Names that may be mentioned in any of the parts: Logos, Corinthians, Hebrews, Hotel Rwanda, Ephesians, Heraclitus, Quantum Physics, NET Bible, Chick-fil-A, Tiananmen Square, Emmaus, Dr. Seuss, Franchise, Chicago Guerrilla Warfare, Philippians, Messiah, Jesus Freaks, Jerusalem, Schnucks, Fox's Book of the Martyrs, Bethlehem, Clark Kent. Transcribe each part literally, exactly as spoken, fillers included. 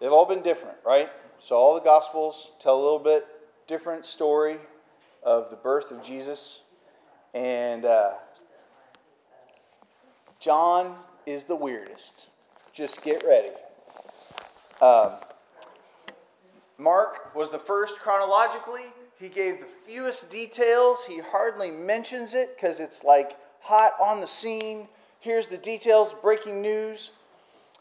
They've all been different, right? So all the Gospels tell a little bit different story of the birth of Jesus. And uh, John is the weirdest. Just get ready. Um, Mark was the first chronologically. He gave the fewest details. He hardly mentions it because it's like hot on the scene. Here's the details, breaking news.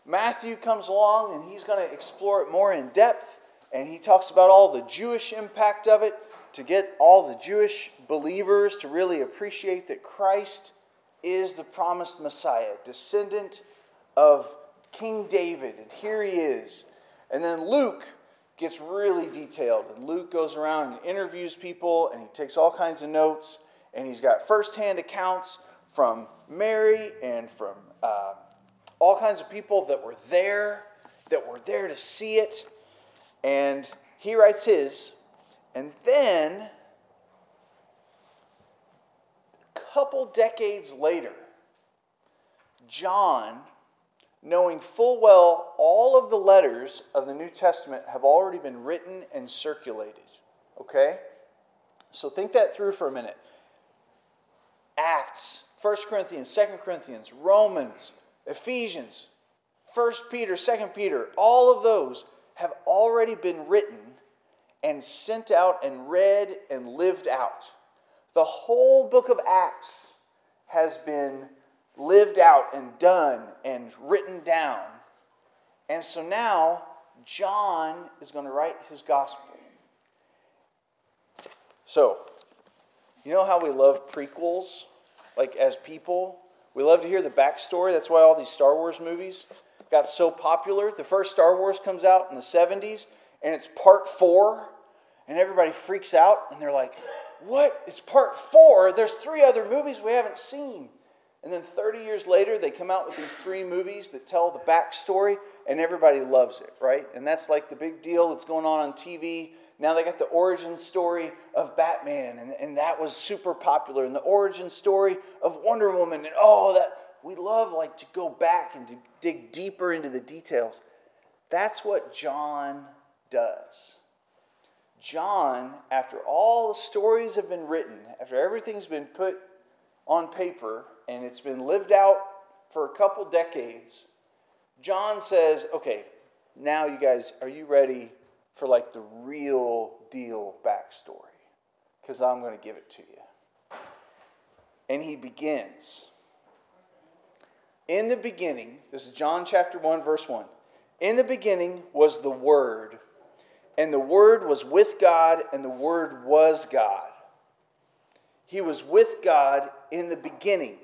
Matthew comes along and he's going to explore it more in depth. And he talks about all the Jewish impact of it to get all the Jewish believers to really appreciate that Christ is the promised Messiah, descendant of King David. And here he is. And then Luke gets really detailed. And Luke goes around and interviews people and he takes all kinds of notes. And he's got firsthand accounts from Mary and from uh, all kinds of people that were there, that were there to see it. And he writes his. And then, a couple decades later, John, knowing full well all of the letters of the New Testament have already been written and circulated. Okay? So think that through for a minute. Acts, First Corinthians, Second Corinthians, Romans, Ephesians, First Peter, Second Peter, all of those have already been written and sent out and read and lived out. The whole book of Acts has been lived out and done and written down. And so now John is going to write his gospel. So, you know how we love prequels? Like as people, we love to hear the backstory. That's why all these Star Wars movies got so popular. The first Star Wars comes out in the seventies. And it's part four, and everybody freaks out, and they're like, what? It's part four? There's three other movies we haven't seen. And then thirty years later, they come out with these three movies that tell the backstory, and everybody loves it, right? And that's like the big deal that's going on on T V. Now they got the origin story of Batman, and, and that was super popular, and the origin story of Wonder Woman, and oh, that we love like to go back and to dig deeper into the details. That's what John does. John, after all the stories have been written, after everything's been put on paper and it's been lived out for a couple decades, John says, okay, now you guys, are you ready for like the real deal backstory? Because I'm going to give it to you. And he begins. In the beginning, this is John chapter one, verse one. In the beginning was the Word. And the Word was with God, and the Word was God. He was with God in the beginning.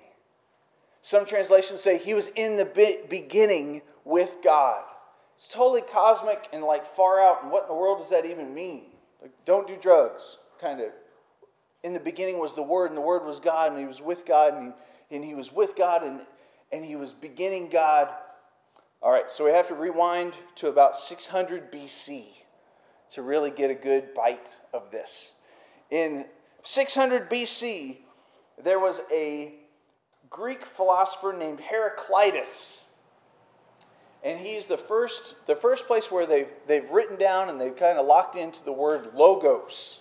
Some translations say he was in the be- beginning with God. It's totally cosmic and like far out, and what in the world does that even mean? Like, don't do drugs, kind of. In the beginning was the Word, and the Word was God, and he was with God, and he, and he was with God, and, and he was beginning God. All right, so we have to rewind to about six hundred B C, to really get a good bite of this. In six hundred B C, there was a Greek philosopher named Heraclitus. And he's the first the first place where they've, they've written down and they've kind of locked into the word logos.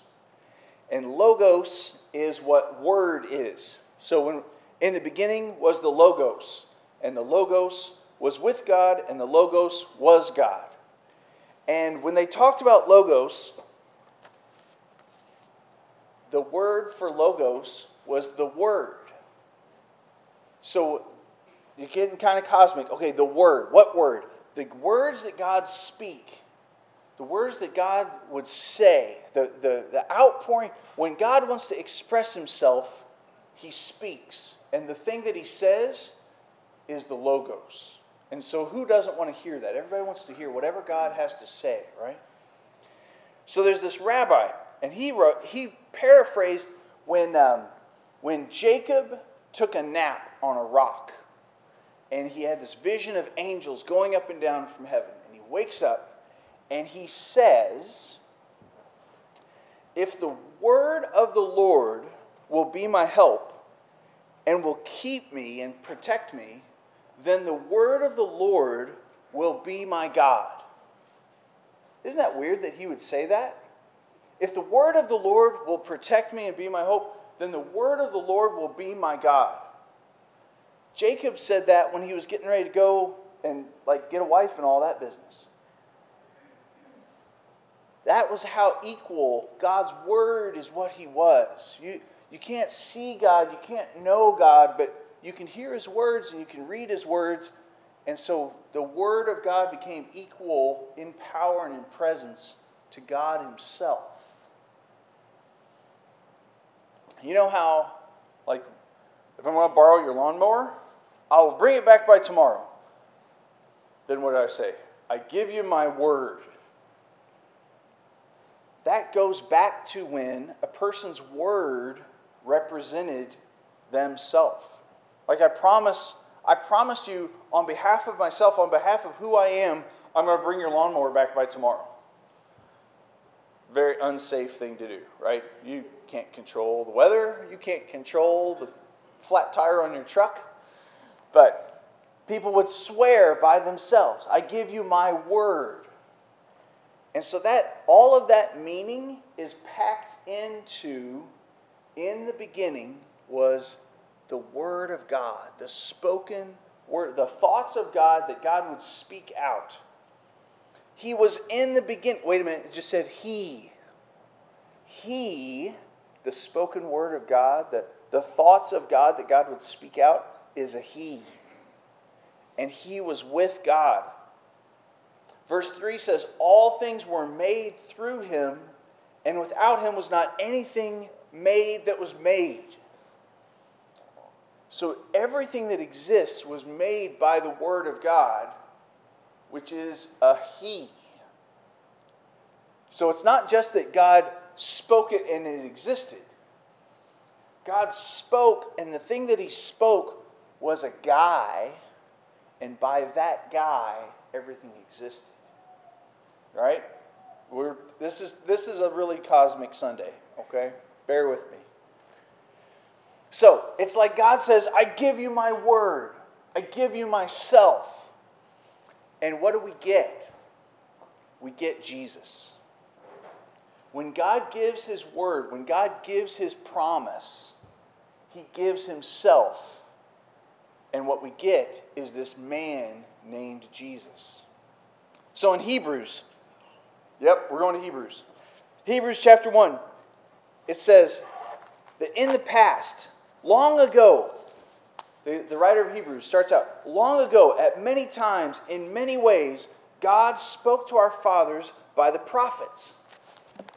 And logos is what word is. So when in the beginning was the logos. And the logos was with God and the logos was God. And when they talked about logos, the word for logos was the Word. So you're getting kind of cosmic. Okay, the Word. What word? The words that God speak. The words that God would say. The, the, the outpouring. When God wants to express himself, he speaks. And the thing that he says is the logos. And so who doesn't want to hear that? Everybody wants to hear whatever God has to say, right? So there's this rabbi, and he wrote, he paraphrased when um, when Jacob took a nap on a rock, and he had this vision of angels going up and down from heaven, and he wakes up, and he says, if the word of the Lord will be my help, and will keep me and protect me, then the word of the Lord will be my God. Isn't that weird that he would say that? If the word of the Lord will protect me and be my hope, then the word of the Lord will be my God. Jacob said that when he was getting ready to go and like get a wife and all that business. That was how equal God's word is what he was. You, you can't see God, you can't know God, but you can hear his words and you can read his words. And so the word of God became equal in power and in presence to God himself. You know how, like, if I want to borrow your lawnmower, I will bring it back by tomorrow. Then what do I say? I give you my word. That goes back to when a person's word represented themselves. Like I promise, I promise you on behalf of myself, on behalf of who I am, I'm going to bring your lawnmower back by tomorrow. Very unsafe thing to do, right? You can't control the weather. You can't control the flat tire on your truck. But people would swear by themselves, I give you my word. And so that all of that meaning is packed into, in the beginning was the word of God, the spoken word, the thoughts of God that God would speak out. He was in the beginning. Wait a minute, it just said he. He, the spoken word of God, the, the thoughts of God that God would speak out is a he. And he was with God. Verse three says, all things were made through him, and without him was not anything made that was made. So everything that exists was made by the word of God, which is a he. So it's not just that God spoke it and it existed. God spoke, and the thing that he spoke was a guy, and by that guy, everything existed. Right? We're this is this is a really cosmic Sunday, okay? Bear with me. So it's like God says, I give you my word, I give you myself. And what do we get? We get Jesus. When God gives his word, when God gives his promise, he gives himself. And what we get is this man named Jesus. So in Hebrews, yep, we're going to Hebrews. Hebrews chapter one, it says that in the past, long ago, The, the writer of Hebrews starts out, long ago, at many times, in many ways, God spoke to our fathers by the prophets.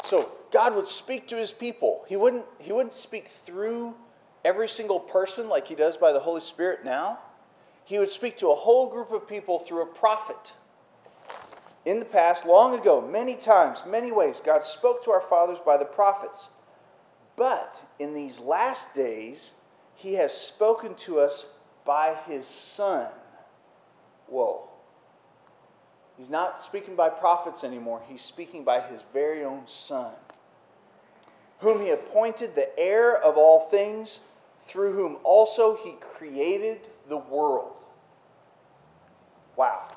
So God would speak to his people. He wouldn't, he wouldn't speak through every single person like he does by the Holy Spirit now. He would speak to a whole group of people through a prophet. In the past, long ago, many times, many ways, God spoke to our fathers by the prophets. But in these last days, he has spoken to us by his Son. Whoa. He's not speaking by prophets anymore. He's speaking by his very own Son, whom he appointed the heir of all things, through whom also he created the world. Wow.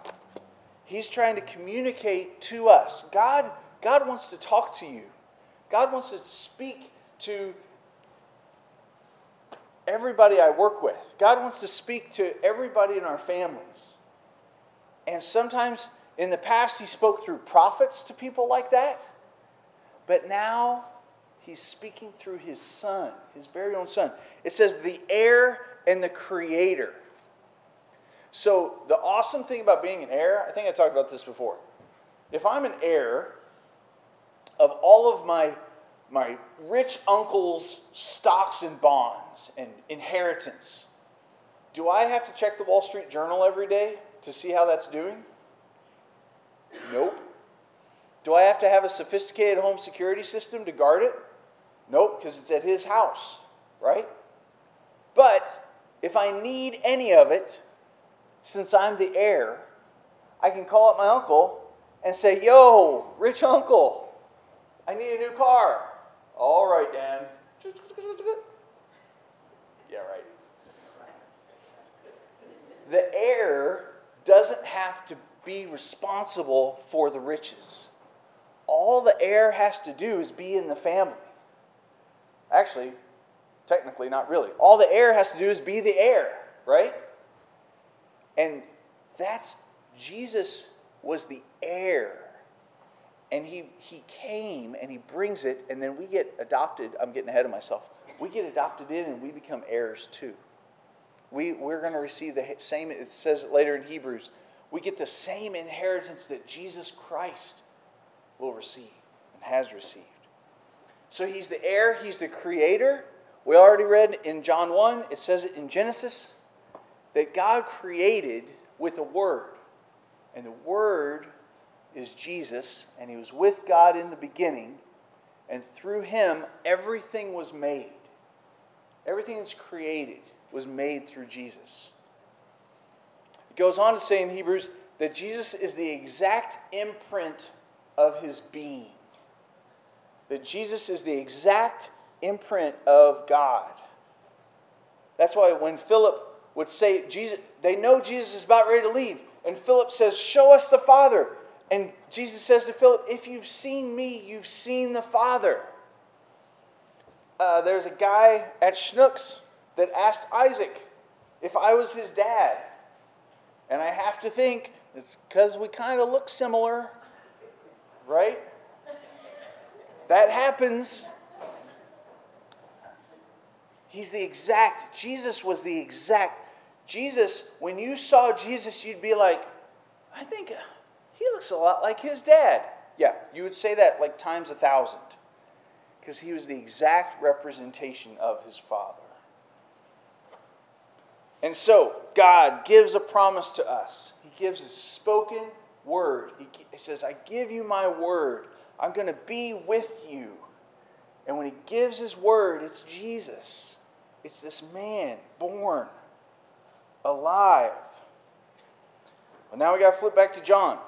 He's trying to communicate to us. God, God wants to talk to you. God wants to speak to everybody I work with. God wants to speak to everybody in our families. And sometimes in the past he spoke through prophets to people like that. But now he's speaking through his Son, his very own Son. It says the heir and the creator. So the awesome thing about being an heir, I think I talked about this before. If I'm an heir of all of my my rich uncle's stocks and bonds and inheritance, do I have to check the Wall Street Journal every day to see how that's doing? Nope. Do I have to have a sophisticated home security system to guard it? Nope, because it's at his house, right? But if I need any of it, since I'm the heir, I can call up my uncle and say, yo, rich uncle, I need a new car. All right, Dan. Yeah, right. The heir doesn't have to be responsible for the riches. all the heir has to do is be in the family. Actually, technically, not really. All the heir has to do is be the heir, right? And that's, Jesus was the heir. And he he came and he brings it, and then we get adopted. I'm getting ahead of myself. We get adopted in and we become heirs too. We, we're going to receive the same, it says it later in Hebrews, we get the same inheritance that Jesus Christ will receive and has received. So he's the heir, he's the creator. We already read in John one, it says it in Genesis, that God created with a word. And the word is Jesus, and he was with God in the beginning, and through him everything was made. Everything that's created was made through Jesus. It goes on to say in Hebrews that Jesus is the exact imprint of his being. That Jesus is the exact imprint of God. That's why when Philip would say, Jesus, they know Jesus is about ready to leave, and Philip says, "Show us the Father." And Jesus says to Philip, "If you've seen me, you've seen the Father." Uh, there's a guy at Schnucks that asked Isaac if I was his dad. And I have to think it's because we kind of look similar, right? That happens. He's the exact, Jesus was the exact. Jesus, when you saw Jesus, you'd be like, I think he looks a lot like his dad. Yeah, you would say that like times a thousand. Because he was the exact representation of his Father. And so, God gives a promise to us. He gives his spoken word. He, he says, I give you my word. I'm going to be with you. And when he gives his word, it's Jesus. It's this man born alive. Well, now we got to flip back to John.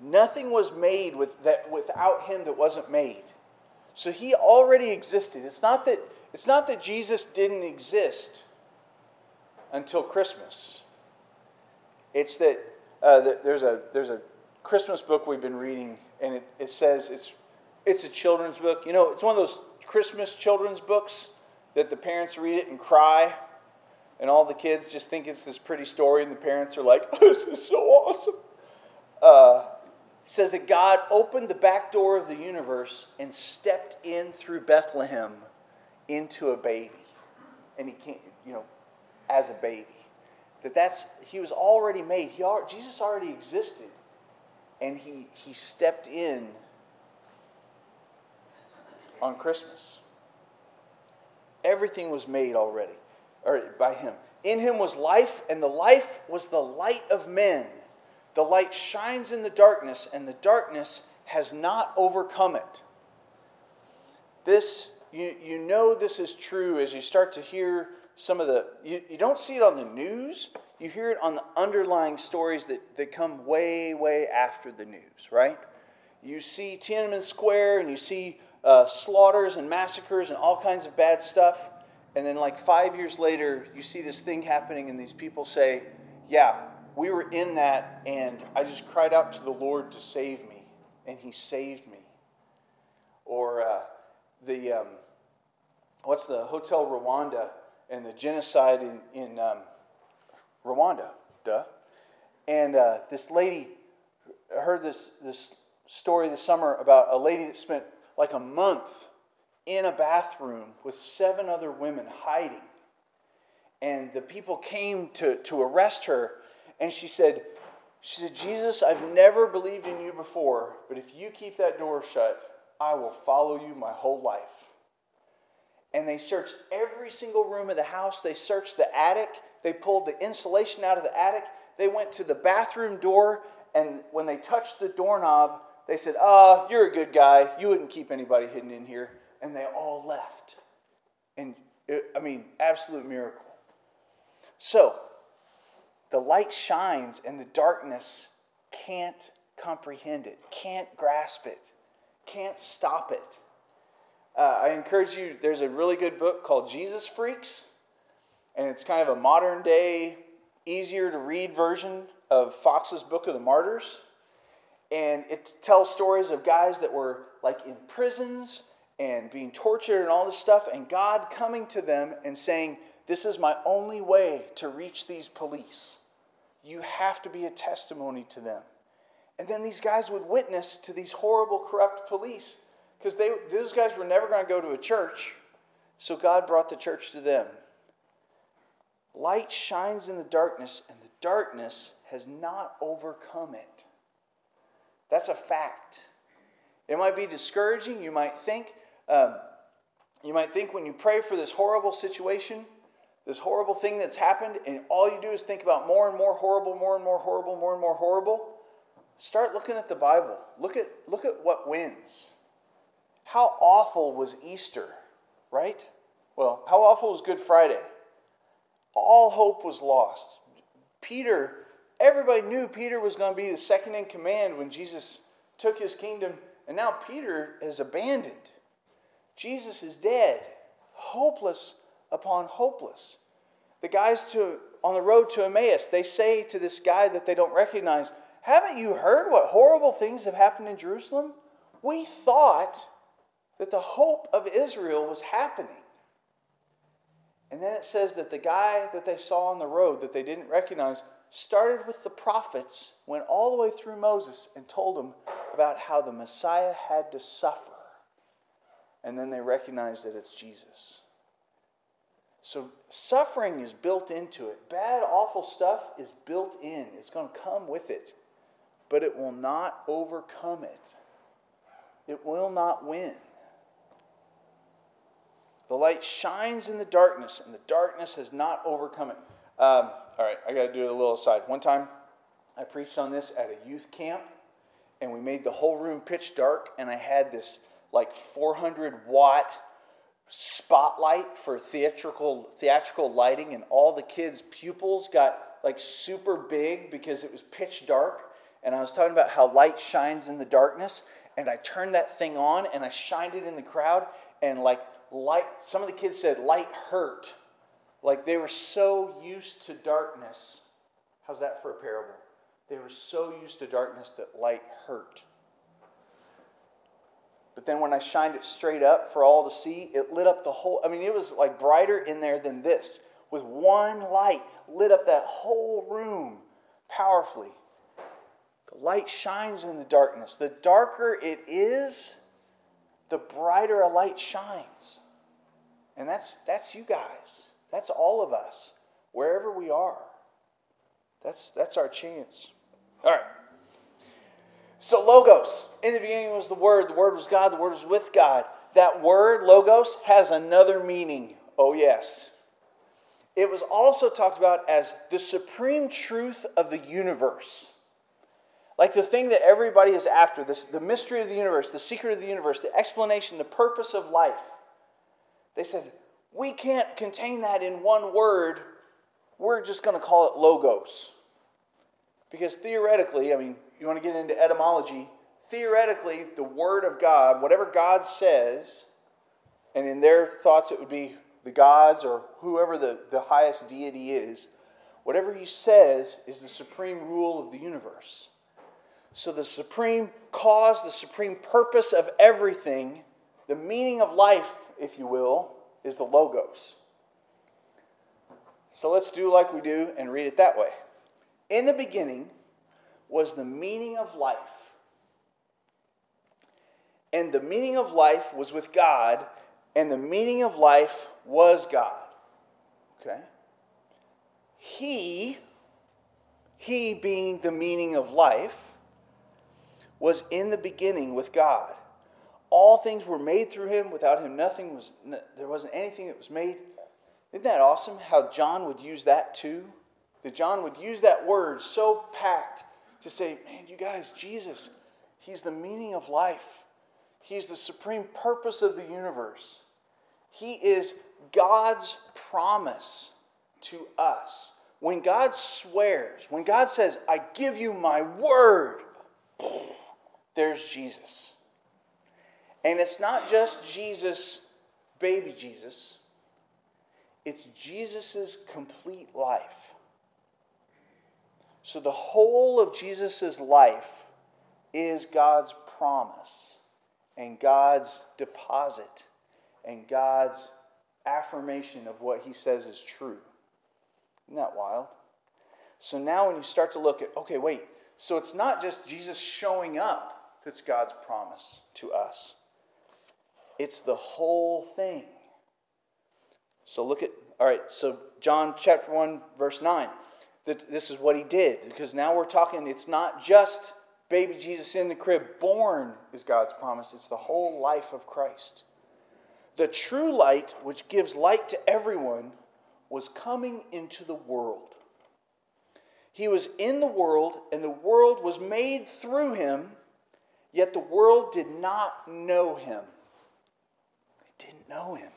Nothing was made with that without him that wasn't made. So he already existed. It's not that, it's not that Jesus didn't exist until Christmas. It's that uh, there's a there's a Christmas book we've been reading, and it, it says it's it's a children's book. You know, it's one of those Christmas children's books that the parents read it and cry, and all the kids just think it's this pretty story, and the parents are like, "This is so awesome." Uh, It says that God opened the back door of the universe and stepped in through Bethlehem into a baby. And he came, you know, as a baby. That that's, he was already made. He already, Jesus already existed. And he, he stepped in on Christmas. Everything was made already, or by him. In him was life, and the life was the light of men. The light shines in the darkness, and the darkness has not overcome it. This, you, you know this is true as you start to hear some of the, you, you don't see it on the news, you hear it on the underlying stories that, that come way, way after the news, right? You see Tiananmen Square, and you see uh, slaughters and massacres and all kinds of bad stuff, and then like five years later, you see this thing happening, and these people say, yeah, we were in that, and I just cried out to the Lord to save me, and he saved me. Or uh, the, um, what's the Hotel Rwanda and the genocide in, in um, Rwanda, duh. And uh, this lady, I heard this, this story this summer about a lady that spent like a month in a bathroom with seven other women hiding. And the people came to, to arrest her. And she said, she said, Jesus, I've never believed in you before, but if you keep that door shut, I will follow you my whole life. And they searched every single room of the house. They searched the attic. They pulled the insulation out of the attic. They went to the bathroom door, and when they touched the doorknob, they said, ah, you're a good guy. You wouldn't keep anybody hidden in here. And they all left. And, it, I mean, absolute miracle. So, the light shines and the darkness can't comprehend it, can't grasp it, can't stop it. Uh, I encourage you, there's a really good book called Jesus Freaks, and it's kind of a modern day easier to read version of Fox's Book of the Martyrs. And it tells stories of guys that were like in prisons and being tortured and all this stuff, and God coming to them and saying, this is my only way to reach these police. You have to be a testimony to them. And then these guys would witness to these horrible, corrupt police, because they those guys were never going to go to a church, so God brought the church to them. Light shines in the darkness, and the darkness has not overcome it. That's a fact. It might be discouraging. You might think, um, you might think when you pray for this horrible situation, this horrible thing that's happened, and all you do is think about more and more horrible, more and more horrible, more and more horrible. Start looking at the Bible. Look at look at what wins. How awful was Easter, right? Well, how awful was Good Friday? All hope was lost. Peter, everybody knew Peter was going to be the second in command when Jesus took his kingdom, and now Peter is abandoned. Jesus is dead, hopeless upon hopeless. The guys to on the road to Emmaus, they say to this guy that they don't recognize, haven't you heard what horrible things have happened in Jerusalem? We thought that the hope of Israel was happening. And then it says that the guy that they saw on the road that they didn't recognize started with the prophets, went all the way through Moses, and told them about how the Messiah had to suffer. And then they recognized that it's Jesus. So suffering is built into it. Bad, awful stuff is built in. It's going to come with it. But it will not overcome it. It will not win. The light shines in the darkness, and the darkness has not overcome it. Um, all right, I got to do a little aside. One time, I preached on this at a youth camp, and we made the whole room pitch dark, and I had this like four hundred watt spotlight for theatrical theatrical lighting, and all the kids' pupils got like super big because it was pitch dark. And I was talking about how light shines in the darkness, and I turned that thing on and I shined it in the crowd, and like light, some of the kids said light hurt, like they were so used to darkness. How's that for a parable? They were so used to darkness that light hurt. But then when I shined it straight up for all to see, it lit up the whole... I mean, it was like brighter in there than this. With one light, lit up that whole room powerfully. The light shines in the darkness. The darker it is, the brighter a light shines. And that's that's you guys. That's all of us, wherever we are. That's, that's our chance. All right. So Logos, in the beginning was the Word, the Word was God, the Word was with God. That word, Logos, has another meaning. Oh yes. It was also talked about as the supreme truth of the universe. Like the thing that everybody is after, this, the mystery of the universe, the secret of the universe, the explanation, the purpose of life. They said, we can't contain that in one word. We're just going to call it Logos. Because theoretically, I mean, you want to get into etymology, theoretically, the Word of God, whatever God says, and in their thoughts it would be the gods or whoever the, the highest deity is, whatever he says is the supreme rule of the universe. So the supreme cause, the supreme purpose of everything, the meaning of life, if you will, is the Logos. So let's do like we do and read it that way. In the beginning was the meaning of life. And the meaning of life was with God, and the meaning of life was God. Okay? He, he being the meaning of life, was in the beginning with God. All things were made through him. Without him, nothing was, there wasn't anything that was made. Isn't that awesome how John would use that too? That John would use that word so packed to say, man, you guys, Jesus, he's the meaning of life. He's the supreme purpose of the universe. He is God's promise to us. When God swears, when God says, I give you my word, there's Jesus. And it's not just Jesus, baby Jesus. It's Jesus' complete life. So the whole of Jesus' life is God's promise and God's deposit and God's affirmation of what he says is true. Isn't that wild? So now when you start to look at, okay, wait, so it's not just Jesus showing up that's God's promise to us. It's the whole thing. So look at, all right, so John chapter one, verse nine. This is what he did, because now we're talking, it's not just baby Jesus in the crib born is God's promise. It's the whole life of Christ. The true light, which gives light to everyone, was coming into the world. He was in the world, and the world was made through him, yet the world did not know him. It didn't know him.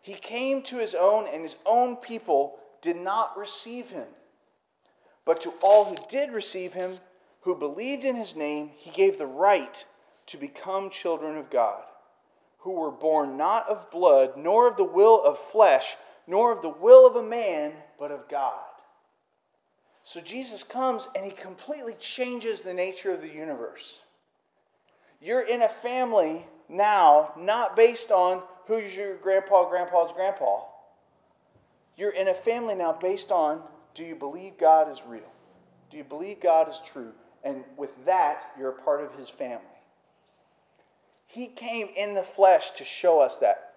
He came to his own, and his own people did not receive him. But to all who did receive him, who believed in his name, he gave the right to become children of God, who were born not of blood, nor of the will of flesh, nor of the will of a man, but of God. So Jesus comes and he completely changes the nature of the universe. You're in a family now, not based on who's your grandpa, grandpa's grandpa. You're in a family now based on, do you believe God is real? Do you believe God is true? And with that, you're a part of his family. He came in the flesh to show us that.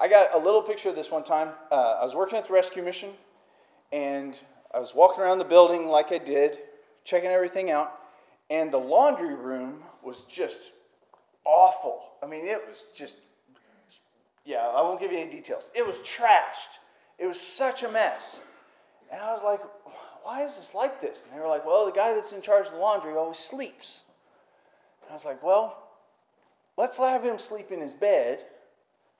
I got a little picture of this one time. Uh, I was working at the rescue mission, and I was walking around the building like I did, checking everything out, and the laundry room was just awful. I mean, it was just, yeah, I won't give you any details. It was trashed. It was such a mess. And I was like, why is this like this? And they were like, well, the guy that's in charge of the laundry always sleeps. And I was like, well, let's have him sleep in his bed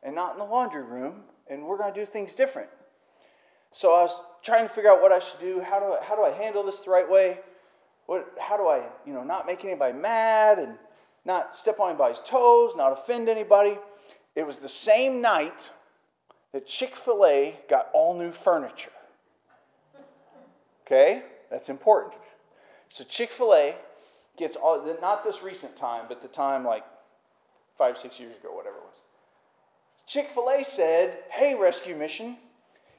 and not in the laundry room, and we're going to do things different. So I was trying to figure out what I should do. How do I, how do I handle this the right way? What? How do I, you know, not make anybody mad and not step on anybody's toes, not offend anybody? It was the same night that Chick-fil-A got all new furniture. Okay? That's important. So Chick-fil-A gets all, not this recent time, but the time like five, six years ago, whatever it was. Chick-fil-A said, hey, rescue mission,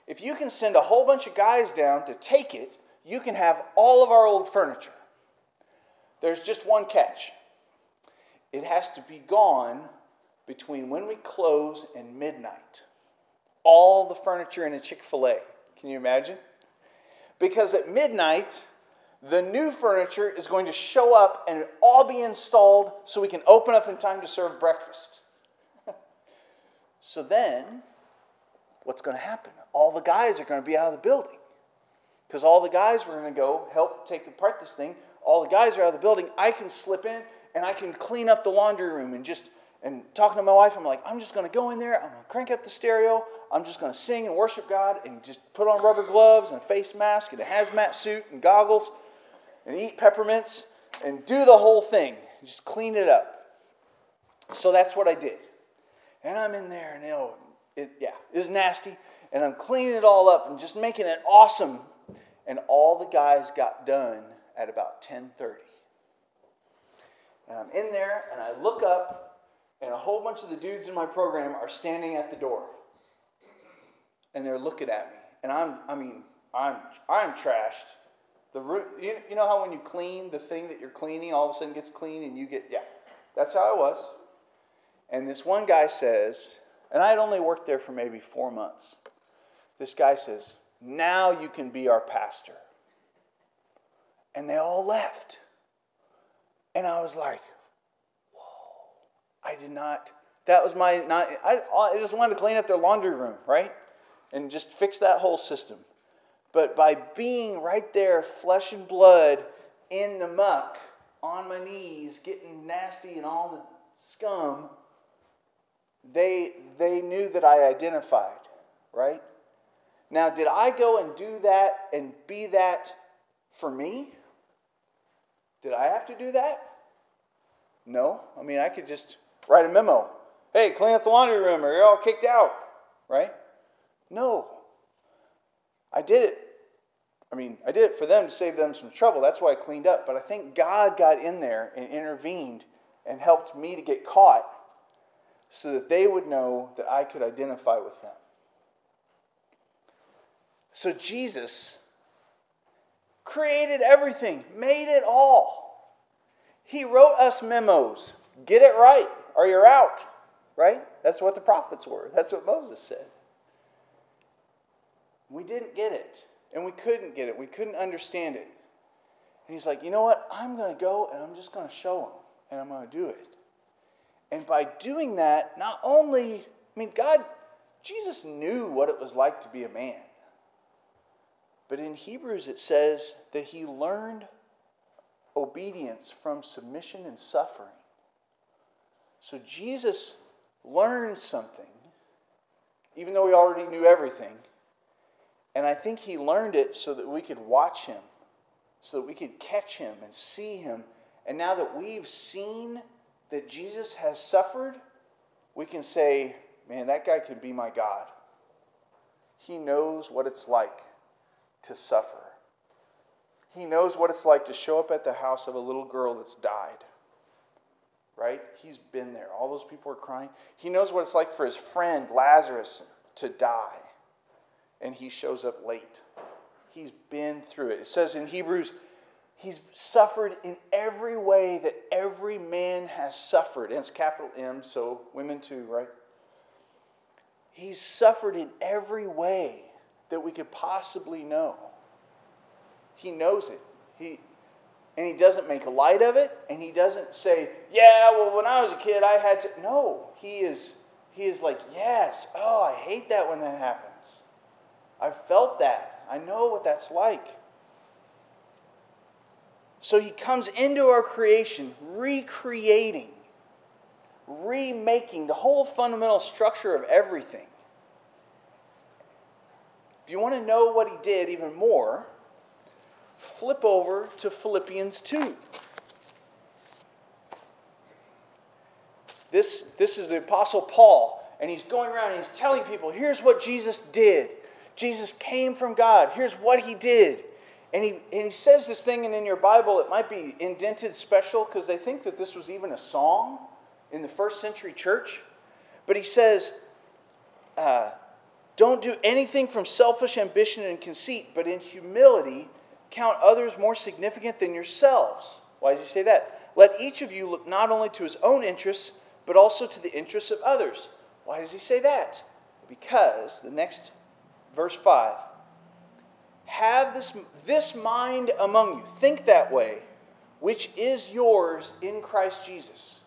if you can send a whole bunch of guys down to take it, you can have all of our old furniture. There's just one catch. It has to be gone between when we close and midnight. All the furniture in a Chick-fil-A. Can you imagine? Because at midnight, the new furniture is going to show up and it'll all be installed so we can open up in time to serve breakfast. So then, what's going to happen? All the guys are going to be out of the building. Because all the guys were going to go help take apart this thing. All the guys are out of the building. I can slip in and I can clean up the laundry room and just... And talking to my wife, I'm like, I'm just going to go in there, I'm going to crank up the stereo, I'm just going to sing and worship God and just put on rubber gloves and a face mask and a hazmat suit and goggles and eat peppermints and do the whole thing. Just clean it up. So that's what I did. And I'm in there and, you know, it, yeah, it was nasty. And I'm cleaning it all up and just making it awesome. And all the guys got done at about ten thirty. And I'm in there and I look up. And a whole bunch of the dudes in my program are standing at the door. And they're looking at me. And I'm, I mean, I'm I'm trashed. The room, you, you know how when you clean, the thing that you're cleaning all of a sudden gets clean and you get, yeah. That's how I was. And this one guy says, and I had only worked there for maybe four months. This guy says, now you can be our pastor. And they all left. And I was like, I did not, that was my, not. I, I just wanted to clean up their laundry room, right? And just fix that whole system. But by being right there, flesh and blood, in the muck, on my knees, getting nasty and all the scum, they they knew that I identified, right? Now, did I go and do that and be that for me? Did I have to do that? No. I mean, I could just... write a memo. Hey, clean up the laundry room or you're all kicked out. Right? No. I did it I mean, I did it for them to save them some trouble. That's why I cleaned up. But I think God got in there and intervened and helped me to get caught so that they would know that I could identify with them. So Jesus created everything, made it all. He wrote us memos. Get it right or you're out, right? That's what the prophets were. That's what Moses said. We didn't get it. And we couldn't get it. We couldn't understand it. And he's like, you know what? I'm going to go and I'm just going to show them. And I'm going to do it. And by doing that, not only, I mean, God, Jesus knew what it was like to be a man. But in Hebrews it says that he learned obedience from submission and suffering. So Jesus learned something, even though he already knew everything. And I think he learned it so that we could watch him, so that we could catch him and see him. And now that we've seen that Jesus has suffered, we can say, man, that guy could be my God. He knows what it's like to suffer. He knows what it's like to show up at the house of a little girl that's died. Right? He's been there. All those people are crying. He knows what it's like for his friend Lazarus to die. And he shows up late. He's been through it. It says in Hebrews, he's suffered in every way that every man has suffered. And it's capital M, so women too, right? He's suffered in every way that we could possibly know. He knows it. He and he doesn't make light of it, and he doesn't say, yeah, well, when I was a kid, I had to. No, he is, he is like, yes, oh, I hate that when that happens. I felt that. I know what that's like. So he comes into our creation, recreating, remaking the whole fundamental structure of everything. If you want to know what he did even more, flip over to Philippians two. This, this is the Apostle Paul, and he's going around and he's telling people, here's what Jesus did. Jesus came from God. Here's what he did. And he and he says this thing, and in your Bible, it might be indented special because they think that this was even a song in the first century church. But he says, uh, don't do anything from selfish ambition and conceit, but in humility, count others more significant than yourselves. Why does he say that? Let each of you look not only to his own interests, but also to the interests of others. Why does he say that? Because the next verse five, have this, this mind among you. Think that way, which is yours in Christ Jesus.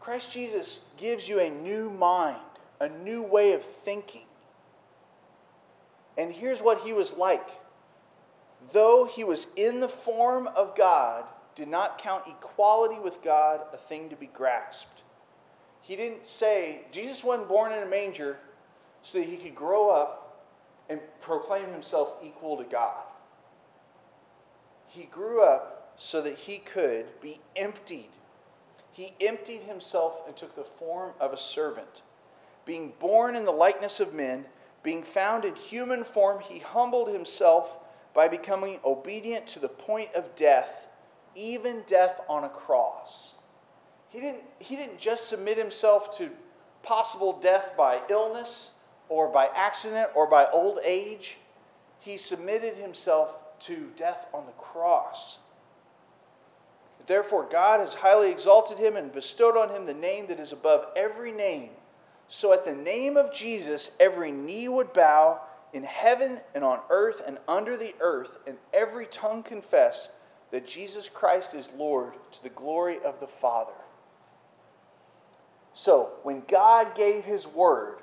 Christ Jesus gives you a new mind, a new way of thinking. And here's what he was like. Though he was in the form of God, did not count equality with God a thing to be grasped. He didn't say, Jesus wasn't born in a manger so that he could grow up and proclaim himself equal to God. He grew up so that he could be emptied. He emptied himself and took the form of a servant. Being born in the likeness of men, being found in human form, he humbled himself by becoming obedient to the point of death, even death on a cross. He didn't, he didn't just submit himself to possible death by illness, or by accident, or by old age. He submitted himself to death on the cross. Therefore, God has highly exalted him and bestowed on him the name that is above every name. So at the name of Jesus, every knee would bow in heaven and on earth and under the earth, and every tongue confess that Jesus Christ is Lord to the glory of the Father. So, when God gave his word,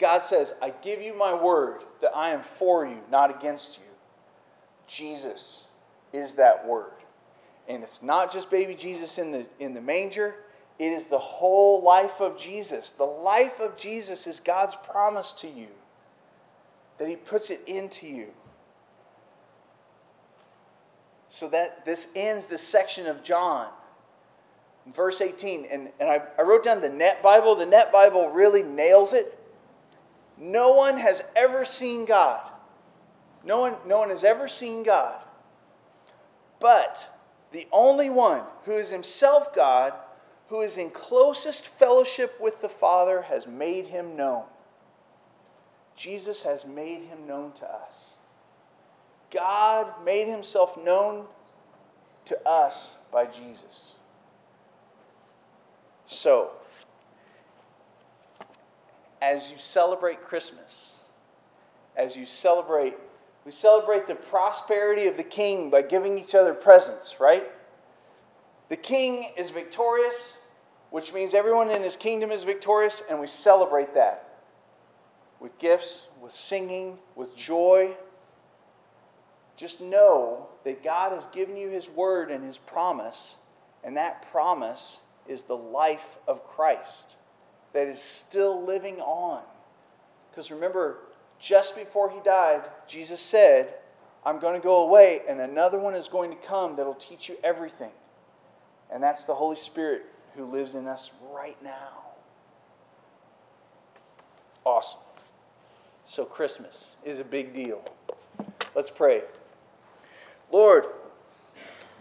God says, I give you my word that I am for you, not against you. Jesus is that word. And it's not just baby Jesus in the, in the manger. It is the whole life of Jesus. The life of Jesus is God's promise to you, that he puts it into you. So that this ends this section of John. Verse eighteen, and, and I, I wrote down the N E T Bible. The N E T Bible really nails it. No one has ever seen God. No one, no one has ever seen God. But the only one who is himself God, who is in closest fellowship with the Father, has made him known. Jesus has made him known to us. God made himself known to us by Jesus. So, as you celebrate Christmas, as you celebrate, we celebrate the prosperity of the King by giving each other presents, right? The King is victorious, which means everyone in his kingdom is victorious, and we celebrate that with gifts, with singing, with joy. Just know that God has given you his word and his promise, and that promise is the life of Christ that is still living on. Because remember, just before he died, Jesus said, I'm going to go away, and another one is going to come that will teach you everything. And that's the Holy Spirit who lives in us right now. Awesome. So Christmas is a big deal. Let's pray. Lord,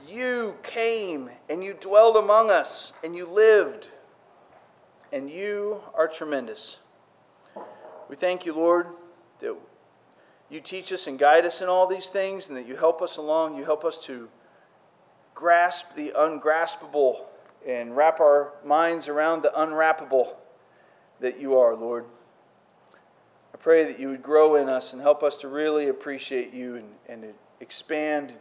you came and you dwelled among us and you lived, and you are tremendous. We thank you, Lord, that you teach us and guide us in all these things, and that you help us along. You help us to grasp the ungraspable and wrap our minds around the unwrappable that you are, Lord. I pray that you would grow in us and help us to really appreciate you and, and to expand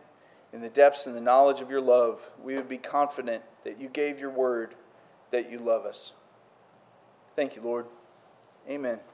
in the depths and the knowledge of your love. We would be confident that you gave your word, that you love us. Thank you, Lord. Amen.